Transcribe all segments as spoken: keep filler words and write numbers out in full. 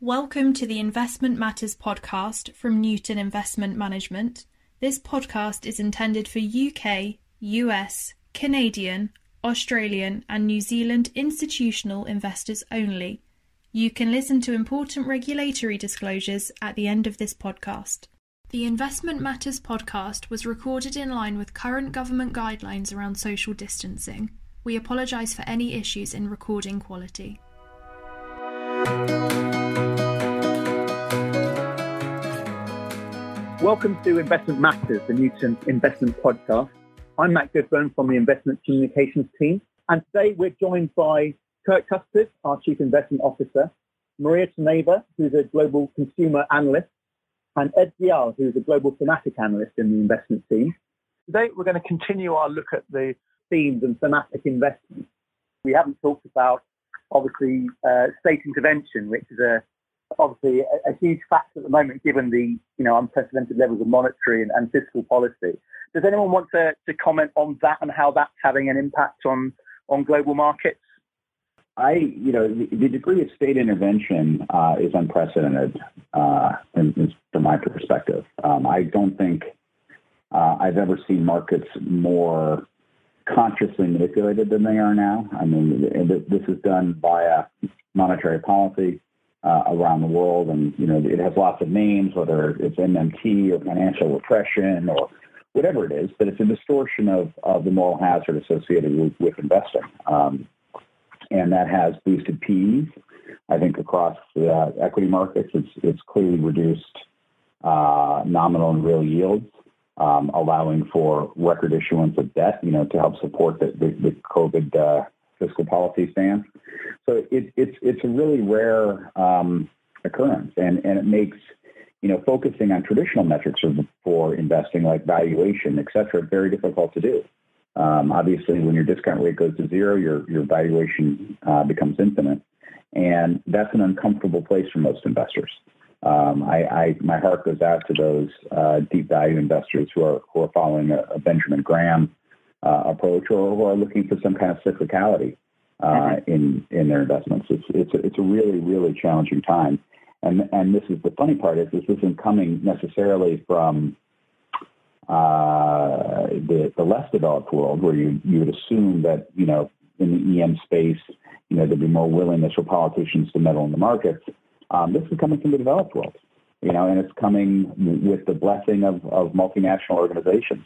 Welcome to the Investment Matters podcast from Newton Investment Management. This podcast is intended for U K, U S, Canadian, Australian and New Zealand institutional investors only. You can listen to important regulatory disclosures at the end of this podcast. The Investment Matters podcast was recorded in line with current government guidelines around social distancing. We apologise for any issues in recording quality. Welcome to Investment Matters, the Newton Investment Podcast. I'm Matt Goodburn from the Investment Communications team, and today we're joined by Kirk Custard, our Chief Investment Officer, Maria Teneva, who's a Global Consumer Analyst, and Ed Dier, who's a Global Thematic Analyst in the investment team. Today we're going to continue our look at the themes and thematic investment. We haven't talked about, obviously, uh, state intervention, which is a Obviously, a, a huge factor at the moment, given the you know unprecedented levels of monetary and, and fiscal policy. Does anyone want to, to comment on that and how that's having an impact on, on global markets? I you know the, the degree of state intervention uh, is unprecedented uh, in, in, from my perspective. Um, I don't think uh, I've ever seen markets more consciously manipulated than they are now. I mean, this is done via monetary policy. Uh, around the world, and you know it has lots of names, whether it's M M T or financial repression or whatever it is, but it's a distortion of, of the moral hazard associated with, with investing, um, and that has boosted P Es. I think across the uh, equity markets, it's it's clearly reduced uh, nominal and real yields, um, allowing for record issuance of debt, you know, to help support the the, the COVID Uh, fiscal policy stance. So it, it's it's a really rare um, occurrence, and, and it makes you know focusing on traditional metrics for, for investing like valuation, et cetera, very difficult to do. Um, obviously, when your discount rate goes to zero, your your valuation uh, becomes infinite, and that's an uncomfortable place for most investors. Um, I, I my heart goes out to those uh, deep value investors who are who are following a, a Benjamin Graham Uh, approach, or who are looking for some kind of cyclicality uh, in in their investments. It's it's a, it's a really really challenging time, and and this is the funny part is this isn't coming necessarily from uh, the the less developed world, where you you would assume that you know in the E M space you know there'd be more willingness for politicians to meddle in the markets. Um, this is coming from the developed world, you know, and it's coming with the blessing of of multinational organizations.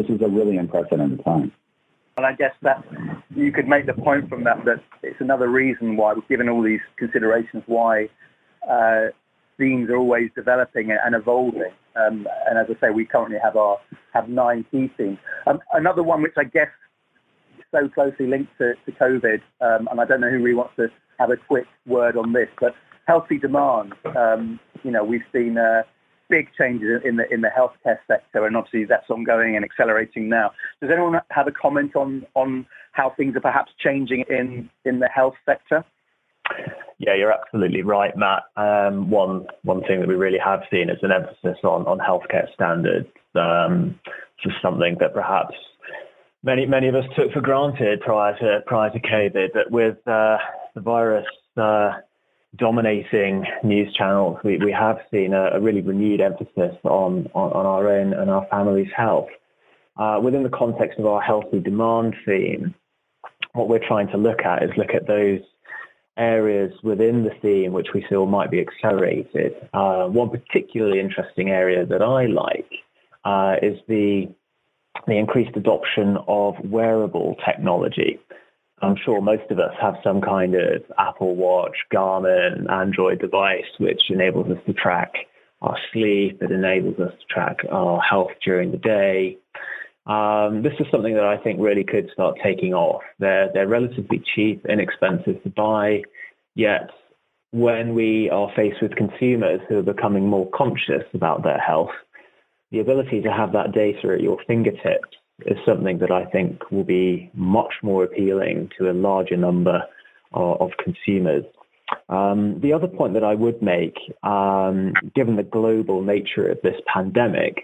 This is a really unprecedented time. And I guess that you could make the point from that that it's another reason why, given all these considerations, why uh, themes are always developing and evolving. Um, and as I say, we currently have our have nine key themes. Um, another one which I guess is so closely linked to, to COVID, um, and I don't know who really wants to have a quick word on this, but healthy demand. Um, you know, we've seen Uh, big changes in the in the healthcare sector, and obviously that's ongoing and accelerating now. Does anyone have a comment on on how things are perhaps changing in in the health sector? Yeah, you're absolutely right, Matt. Um, one one thing that we really have seen is an emphasis on on healthcare standards, um, which is something that perhaps many many of us took for granted prior to prior to COVID. But with uh, the virus Uh, dominating news channels, we, we have seen a, a really renewed emphasis on, on, on our own and our family's health. Uh, within the context of our healthy demand theme, what we're trying to look at is look at those areas within the theme which we feel might be accelerated. Uh, one particularly interesting area that I like uh, is the, the increased adoption of wearable technology. I'm sure most of us have some kind of Apple Watch, Garmin, Android device, which enables us to track our sleep. It enables us to track our health during the day. Um, this is something that I think really could start taking off. They're, they're relatively cheap, inexpensive to buy, yet when we are faced with consumers who are becoming more conscious about their health, the ability to have that data at your fingertips is something that I think will be much more appealing to a larger number of, of consumers. Um, the other point that I would make, um, given the global nature of this pandemic,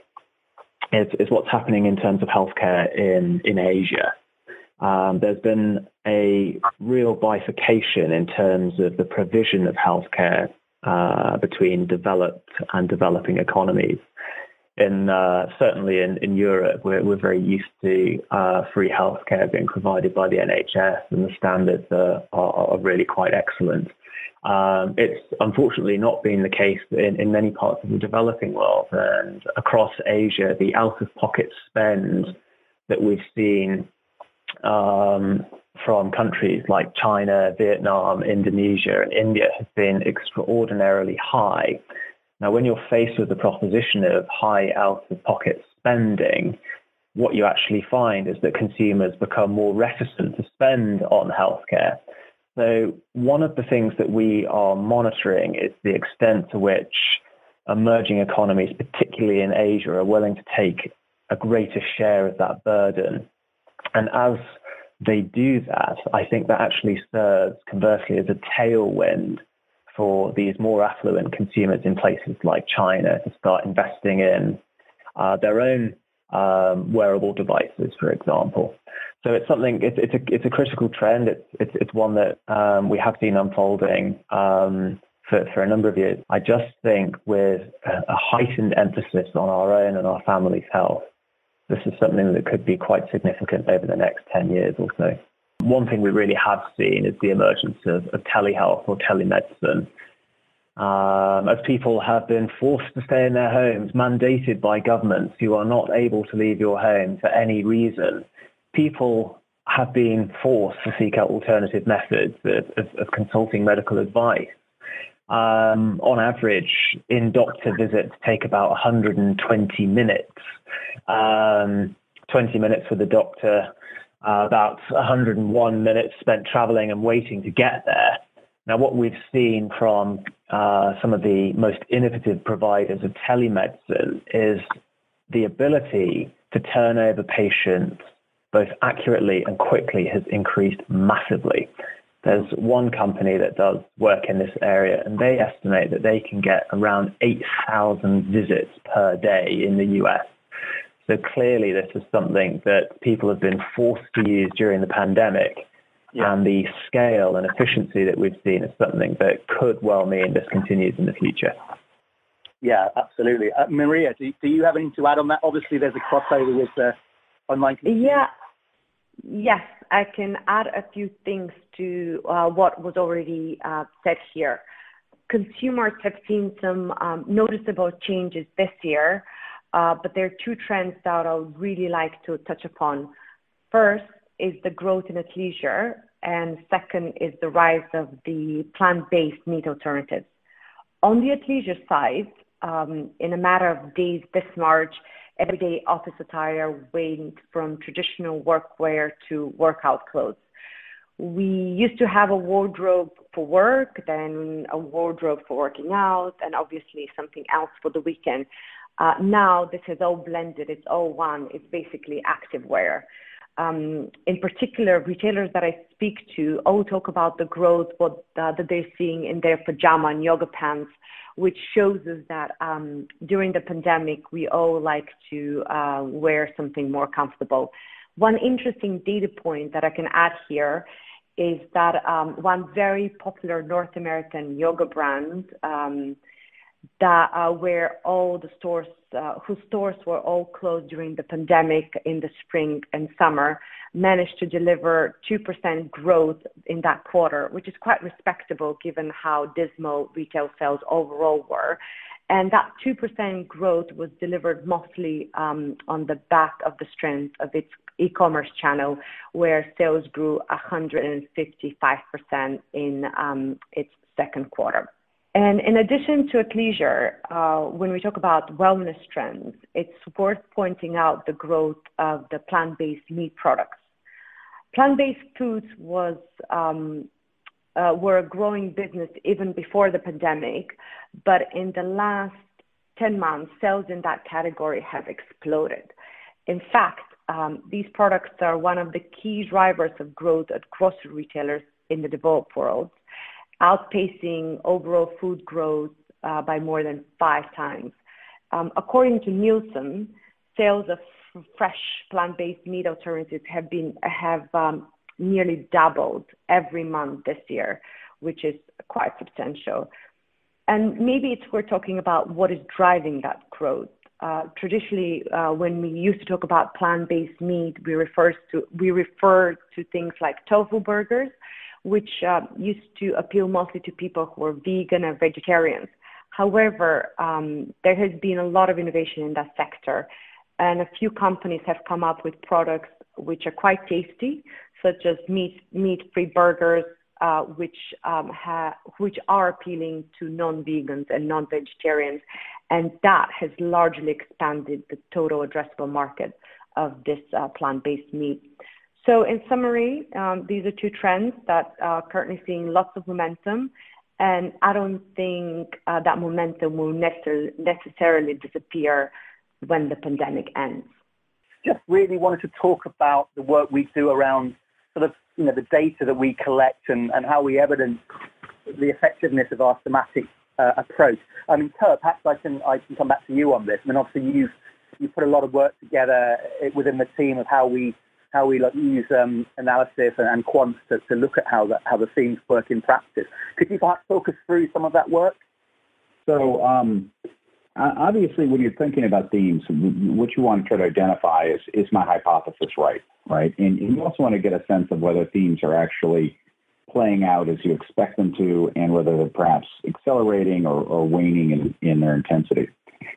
is, is what's happening in terms of healthcare in, in Asia. Um, there's been a real bifurcation in terms of the provision of healthcare uh, between developed and developing economies. In uh, certainly in, in Europe, we're, we're very used to uh, free healthcare being provided by the N H S, and the standards uh, are, are really quite excellent. Um, it's unfortunately not been the case in, in many parts of the developing world, and across Asia, the out-of-pocket spend that we've seen um, from countries like China, Vietnam, Indonesia, and India has been extraordinarily high. Now, when you're faced with the proposition of high out-of-pocket spending, what you actually find is that consumers become more reticent to spend on healthcare. So one of the things that we are monitoring is the extent to which emerging economies, particularly in Asia, are willing to take a greater share of that burden. And as they do that, I think that actually serves, conversely, as a tailwind for these more affluent consumers in places like China to start investing in uh, their own um, wearable devices, for example. So it's something, it's, it's, a, it's a critical trend. It's, it's, it's one that um, we have seen unfolding um, for, for a number of years. I just think with a heightened emphasis on our own and our family's health, this is something that could be quite significant over the next ten years or so. One thing we really have seen is the emergence of, of telehealth or telemedicine. Um, as people have been forced to stay in their homes, mandated by governments, you are not able to leave your home for any reason. People have been forced to seek out alternative methods of, of, of consulting medical advice. Um, on average, in-doctor visits take about one hundred twenty minutes. Um, twenty minutes with a doctor, Uh, about one hundred one minutes spent traveling and waiting to get there. Now, what we've seen from uh, some of the most innovative providers of telemedicine is the ability to turn over patients both accurately and quickly has increased massively. There's one company that does work in this area, and they estimate that they can get around eight thousand visits per day in the U S. So clearly this is something that people have been forced to use during the pandemic, yeah. And the scale and efficiency that we've seen is something that could well mean this continues in the future. Yeah, absolutely. Uh, Maria, do, do you have anything to add on that? Obviously there's a crossover with the uh, online community. Yeah, yes, I can add a few things to uh, what was already uh, said here. Consumers have seen some um, noticeable changes this year. Uh, but there are two trends that I would really like to touch upon. First is the growth in athleisure, and second is the rise of the plant-based meat alternatives. On the athleisure side, um, in a matter of days this March, everyday office attire went from traditional workwear to workout clothes. We used to have a wardrobe for work, then a wardrobe for working out, and obviously something else for the weekend. Uh, now this is all blended, it's all one, it's basically activewear. Um, in particular, retailers that I speak to all talk about the growth what, uh, that they're seeing in their pajama and yoga pants, which shows us that um, during the pandemic, we all like to uh, wear something more comfortable. One interesting data point that I can add here is that um, one very popular North American yoga brand um, that uh, where all the stores, uh, whose stores were all closed during the pandemic in the spring and summer, managed to deliver two percent growth in that quarter, which is quite respectable given how dismal retail sales overall were. And that two percent growth was delivered mostly um, on the back of the strength of its e-commerce channel, where sales grew one hundred fifty-five percent in um, its second quarter. And in addition to athleisure, uh, when we talk about wellness trends, it's worth pointing out the growth of the plant-based meat products. Plant-based foods was um, uh, were a growing business even before the pandemic, but in the last ten months, sales in that category have exploded. In fact, um, these products are one of the key drivers of growth at grocery retailers in the developed world, outpacing overall food growth uh, by more than five times. Um, according to Nielsen, sales of f- fresh plant-based meat alternatives have been have um, nearly doubled every month this year, which is quite substantial. And maybe it's worth talking about what is driving that growth. Uh, traditionally, uh, when we used to talk about plant-based meat, we refers to we refer to things like tofu burgers, which uh, used to appeal mostly to people who were vegan and vegetarians. However, um, there has been a lot of innovation in that sector, and a few companies have come up with products which are quite tasty, such as meat meat-free burgers, uh, which um, ha- which are appealing to non-vegans and non-vegetarians, and that has largely expanded the total addressable market of this uh, plant-based meat. So, in summary, um, these are two trends that are currently seeing lots of momentum. And I don't think uh, that momentum will necessarily, necessarily disappear when the pandemic ends. Just really wanted to talk about the work we do around sort of, you know, the data that we collect and, and how we evidence the effectiveness of our thematic uh, approach. I mean, Kirk, perhaps I can I can come back to you on this. I mean, obviously you've you've put a lot of work together within the team of how we how we like, use um, analysis and, and quants to, to look at how the, how the themes work in practice. Could you perhaps talk us through some of that work? So um, obviously, when you're thinking about themes, what you want to try to identify is, is my hypothesis right, right? And, and you also want to get a sense of whether themes are actually playing out as you expect them to and whether they're perhaps accelerating or, or waning in, in their intensity.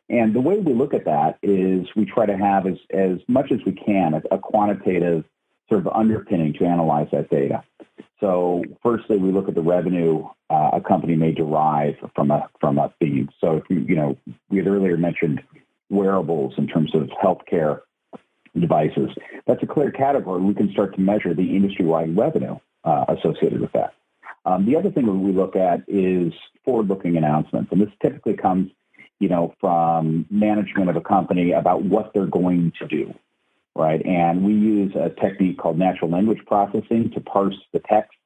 And the way we look at that is we try to have as, as much as we can a, a quantitative sort of underpinning to analyze that data. So firstly, we look at the revenue uh, a company may derive from a from a theme. So if you, you know, we had earlier mentioned wearables in terms of healthcare devices. That's a clear category. We can start to measure the industry-wide revenue uh, associated with that. Um, the other thing that we look at is forward-looking announcements, and this typically comes you know, from management of a company about what they're going to do, right? And we use a technique called natural language processing to parse the text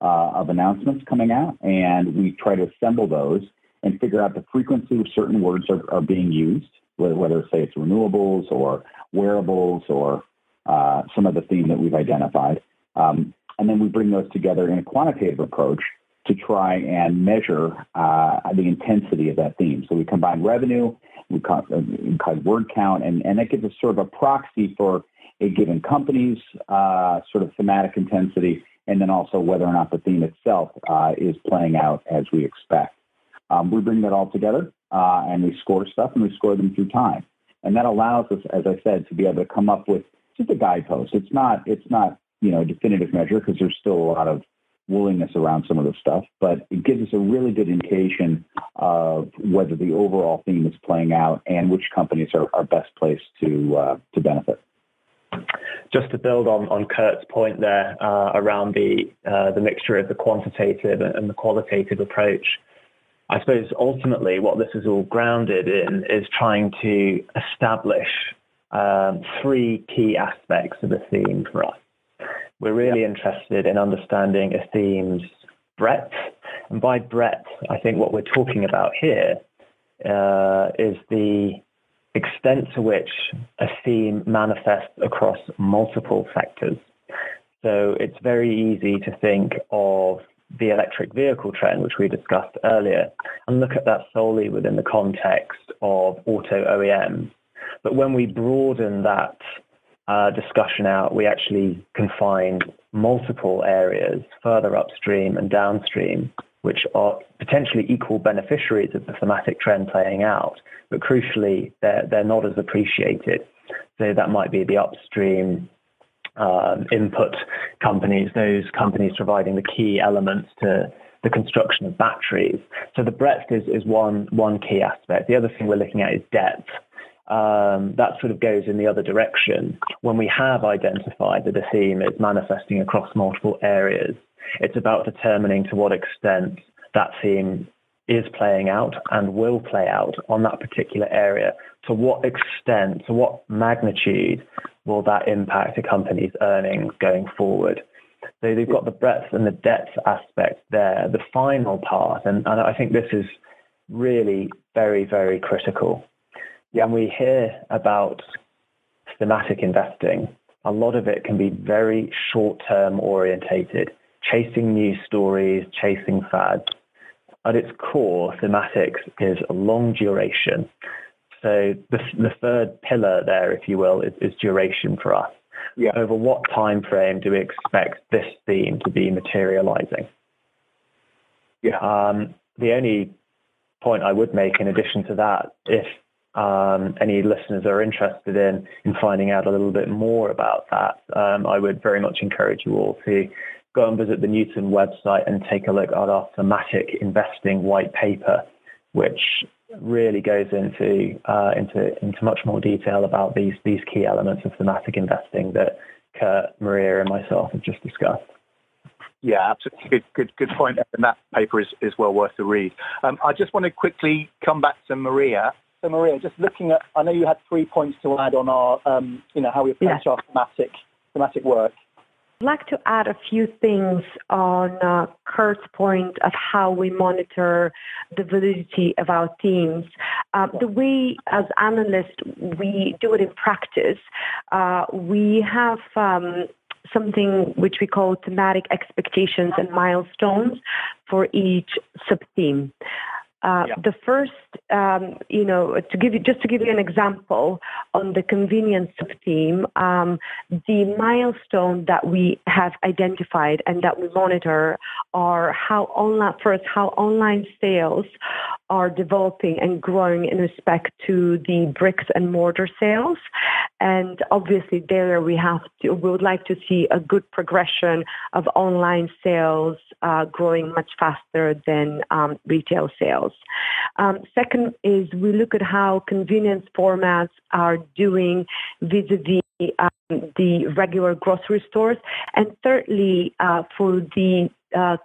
uh, of announcements coming out, and we try to assemble those and figure out the frequency of certain words are, are being used, whether, whether, say, it's renewables or wearables or uh, some of the theme that we've identified. Um, and then we bring those together in a quantitative approach to try and measure uh, the intensity of that theme. So we combine revenue, we combine uh, word count, and, and that gives us sort of a proxy for a given company's uh, sort of thematic intensity, and then also whether or not the theme itself uh, is playing out as we expect. Um, we bring that all together, uh, and we score stuff, and we score them through time. And that allows us, as I said, to be able to come up with just a guidepost. It's not, it's not you know, a definitive measure because there's still a lot of willingness around some of the stuff, but it gives us a really good indication of whether the overall theme is playing out and which companies are, are best placed to uh, to benefit. Just to build on, on Kurt's point there uh, around the uh, the mixture of the quantitative and the qualitative approach, I suppose ultimately what this is all grounded in is trying to establish um, three key aspects of the theme for us. We're really yep. interested in understanding a theme's breadth. And by breadth, I think what we're talking about here uh, is the extent to which a theme manifests across multiple sectors. So it's very easy to think of the electric vehicle trend, which we discussed earlier, and look at that solely within the context of auto O E Ms. But when we broaden that Uh, discussion out, we actually can find multiple areas further upstream and downstream, which are potentially equal beneficiaries of the thematic trend playing out, but crucially, they're, they're not as appreciated. So that might be the upstream um, input companies, those companies providing the key elements to the construction of batteries. So the breadth is, is one, one key aspect. The other thing we're looking at is depth. Um, that sort of goes in the other direction. When we have identified that a theme is manifesting across multiple areas, it's about determining to what extent that theme is playing out and will play out on that particular area. To what extent, to what magnitude will that impact a company's earnings going forward? So they've got the breadth and the depth aspect there. The final part, and, and I think this is really very, very critical. When we hear about thematic investing, a lot of it can be very short-term orientated, chasing news stories, chasing fads. at its core, thematics is long duration. So the, the third pillar there, if you will, is, is duration for us. Yeah. Over what time frame do we expect this theme to be materializing? Yeah. Um, the only point I would make in addition to that, if um, any listeners are interested in, in finding out a little bit more about that, um, I would very much encourage you all to go and visit the Newton website and take a look at our thematic investing white paper, which really goes into uh, into into much more detail about these these key elements of thematic investing that Kurt, Maria, and myself have just discussed. Yeah, absolutely. Good, good, good point. And that paper is, is well worth a read. Um, I just want to quickly come back to Maria. So Maria, just looking at, I know you had three points to add on our, um, you know, how we approach yeah. our thematic thematic work. I'd like to add a few things on uh, Kurt's point of how we monitor the validity of our themes. Uh, the way, as analysts, we do it in practice, uh, we have um, something which we call thematic expectations and milestones for each sub-theme. Uh, yeah. The first, um, you know, to give you just to give you an example on the convenience sub-theme, um, the milestone that we have identified and that we monitor are how online first how online sales are developing and growing in respect to the bricks and mortar sales, and obviously there we have to, we would like to see a good progression of online sales uh, growing much faster than um, retail sales. Um, second is we look at how convenience formats are doing vis-a-vis um, the regular grocery stores. And thirdly, uh, for the uh,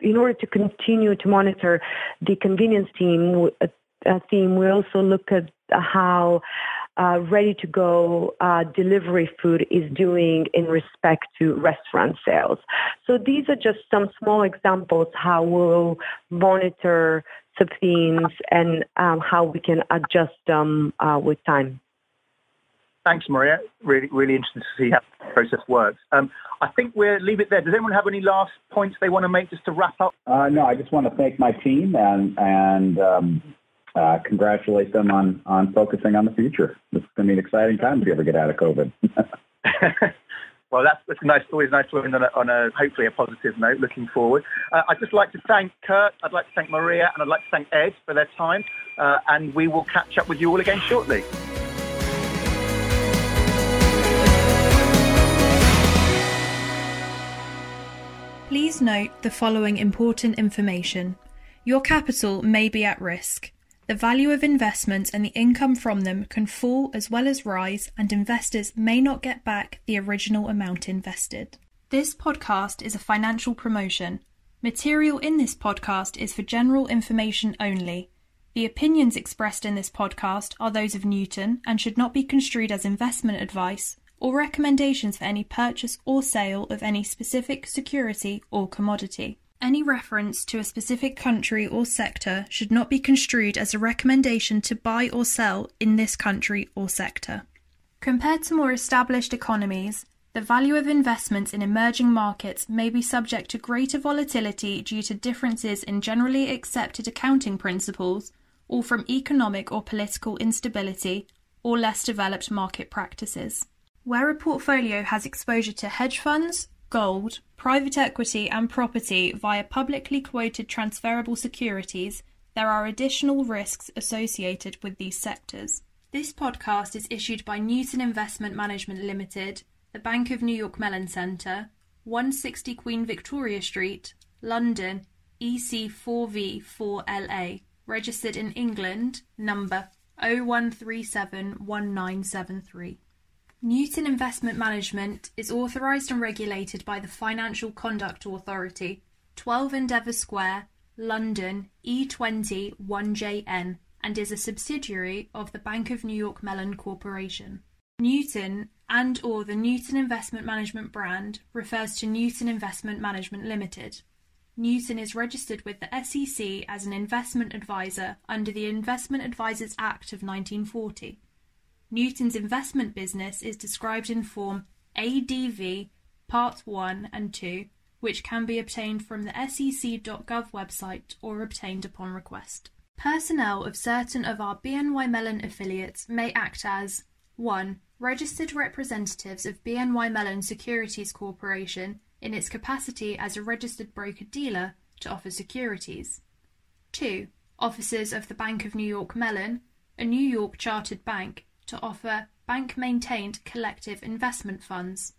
in order to continue to monitor the convenience theme, uh, theme we also look at how uh, ready-to-go uh, delivery food is doing in respect to restaurant sales. So these are just some small examples how we'll monitor sub-themes and um, how we can adjust them um, uh, with time. Thanks, Maria. Really, really interesting to see how the process works. Um, I think we'll leave it there. Does anyone have any last points they want to make just to wrap up? Uh, no, I just want to thank my team and and um, uh, congratulate them on, on focusing on the future. This is going to be an exciting time if you ever get out of COVID. Well, that's, that's nice. Always nice to end on a, on a hopefully a positive note. Looking forward. Uh, I'd just like to thank Kurt. I'd like to thank Maria, and I'd like to thank Ed for their time. Uh, and we will catch up with you all again shortly. Please note the following important information. Your capital may be at risk. The value of investments and the income from them can fall as well as rise, and investors may not get back the original amount invested. This podcast is a financial promotion. Material in this podcast is for general information only. The opinions expressed in this podcast are those of Newton and should not be construed as investment advice or recommendations for any purchase or sale of any specific security or commodity. Any reference to a specific country or sector should not be construed as a recommendation to buy or sell in this country or sector. Compared to more established economies, the value of investments in emerging markets may be subject to greater volatility due to differences in generally accepted accounting principles or from economic or political instability or less developed market practices. Where a portfolio has exposure to hedge funds, gold, private equity and property via publicly quoted transferable securities, there are additional risks associated with these sectors. This podcast is issued by Newton Investment Management Limited, the Bank of New York Mellon Centre, one sixty Queen Victoria Street, London, E C four V four L A, registered in England, number zero one three seven one nine seven three. Newton Investment Management is authorised and regulated by the Financial Conduct Authority, twelve Endeavour Square, London, E twenty one J N, and is a subsidiary of the Bank of New York Mellon Corporation. Newton and or the Newton Investment Management brand refers to Newton Investment Management Limited. Newton is registered with the S E C as an investment advisor under the Investment Advisors Act of nineteen forty. Newton's investment business is described in Form A D V, Part one and two, which can be obtained from the S E C dot gov website or obtained upon request. Personnel of certain of our B N Y Mellon affiliates may act as one. Registered representatives of B N Y Mellon Securities Corporation in its capacity as a registered broker-dealer to offer securities. two. Officers of the Bank of New York Mellon, a New York chartered bank, to offer bank-maintained collective investment funds.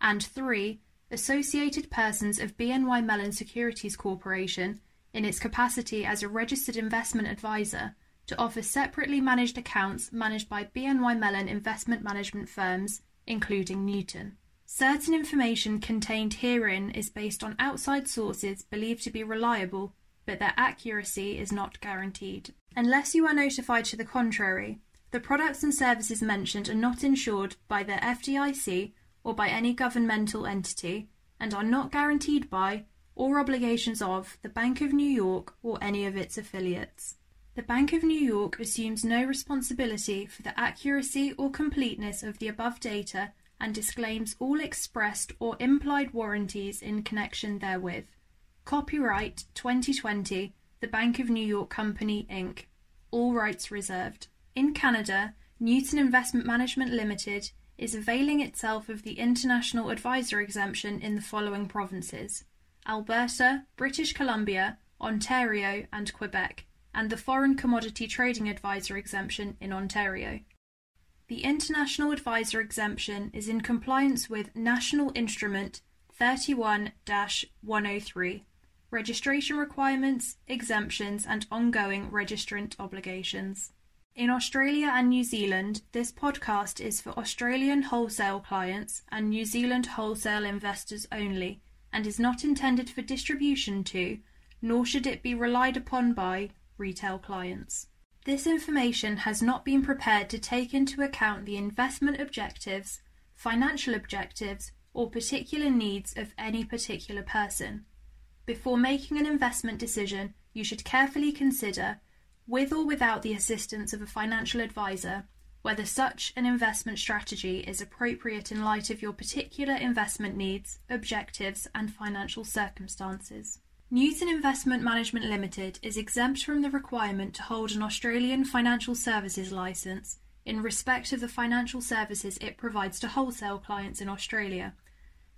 And three. Associated persons of B N Y Mellon Securities Corporation in its capacity as a registered investment advisor to offer separately managed accounts managed by B N Y Mellon investment management firms, including Newton. Certain information contained herein is based on outside sources believed to be reliable, but their accuracy is not guaranteed. Unless you are notified to the contrary, the products and services mentioned are not insured by the F D I C or by any governmental entity, and are not guaranteed by, or obligations of, the Bank of New York or any of its affiliates. The Bank of New York assumes no responsibility for the accuracy or completeness of the above data and disclaims all expressed or implied warranties in connection therewith. Copyright twenty twenty, The Bank of New York Company, Incorporated. All rights reserved. In Canada, Newton Investment Management Limited is availing itself of the International Advisor exemption in the following provinces: Alberta, British Columbia, Ontario, and Quebec, and the Foreign Commodity Trading Advisor exemption in Ontario. The International Advisor exemption is in compliance with National Instrument thirty-one dash one oh three, Registration Requirements, Exemptions and Ongoing Registrant Obligations. In Australia and New Zealand, this podcast is for Australian wholesale clients and New Zealand wholesale investors only, and is not intended for distribution to, nor should it be relied upon by, retail clients. This information has not been prepared to take into account the investment objectives, financial objectives, or particular needs of any particular person. Before making an investment decision, you should carefully consider, with or without the assistance of a financial advisor, whether such an investment strategy is appropriate in light of your particular investment needs, objectives, and financial circumstances. Newton Investment Management Limited is exempt from the requirement to hold an Australian Financial Services Licence in respect of the financial services it provides to wholesale clients in Australia,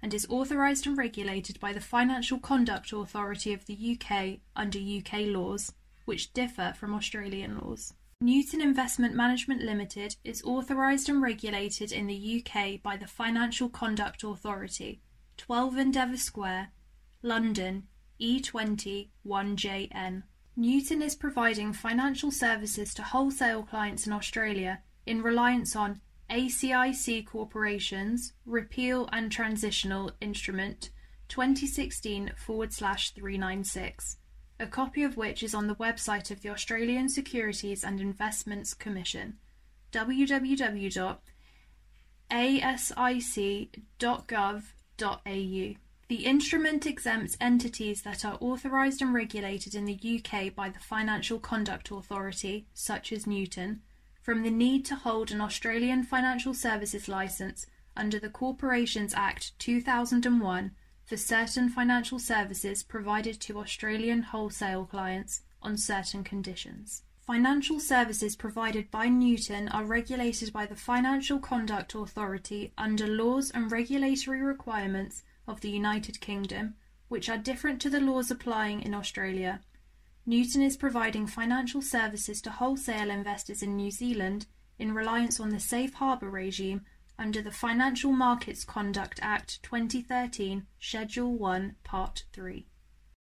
and is authorised and regulated by the Financial Conduct Authority of the U K under U K laws, which differ from Australian laws. Newton Investment Management Limited is authorised and regulated in the U K by the Financial Conduct Authority, twelve Endeavour Square, London, E twenty, one J N. Newton is providing financial services to wholesale clients in Australia in reliance on A S I C Corporation's Repeal and Transitional Instrument twenty sixteen forward slash three ninety-six, a copy of which is on the website of the Australian Securities and Investments Commission, w w w dot a s i c dot gov dot a u. The instrument exempts entities that are authorised and regulated in the U K by the Financial Conduct Authority, such as Newton, from the need to hold an Australian Financial Services Licence under the Corporations Act two thousand one for certain financial services provided to Australian wholesale clients on certain conditions. Financial services provided by Newton are regulated by the Financial Conduct Authority under laws and regulatory requirements of the United Kingdom, which are different to the laws applying in Australia. Newton is providing financial services to wholesale investors in New Zealand in reliance on the safe harbour regime under the Financial Markets Conduct Act twenty thirteen, Schedule one, Part three.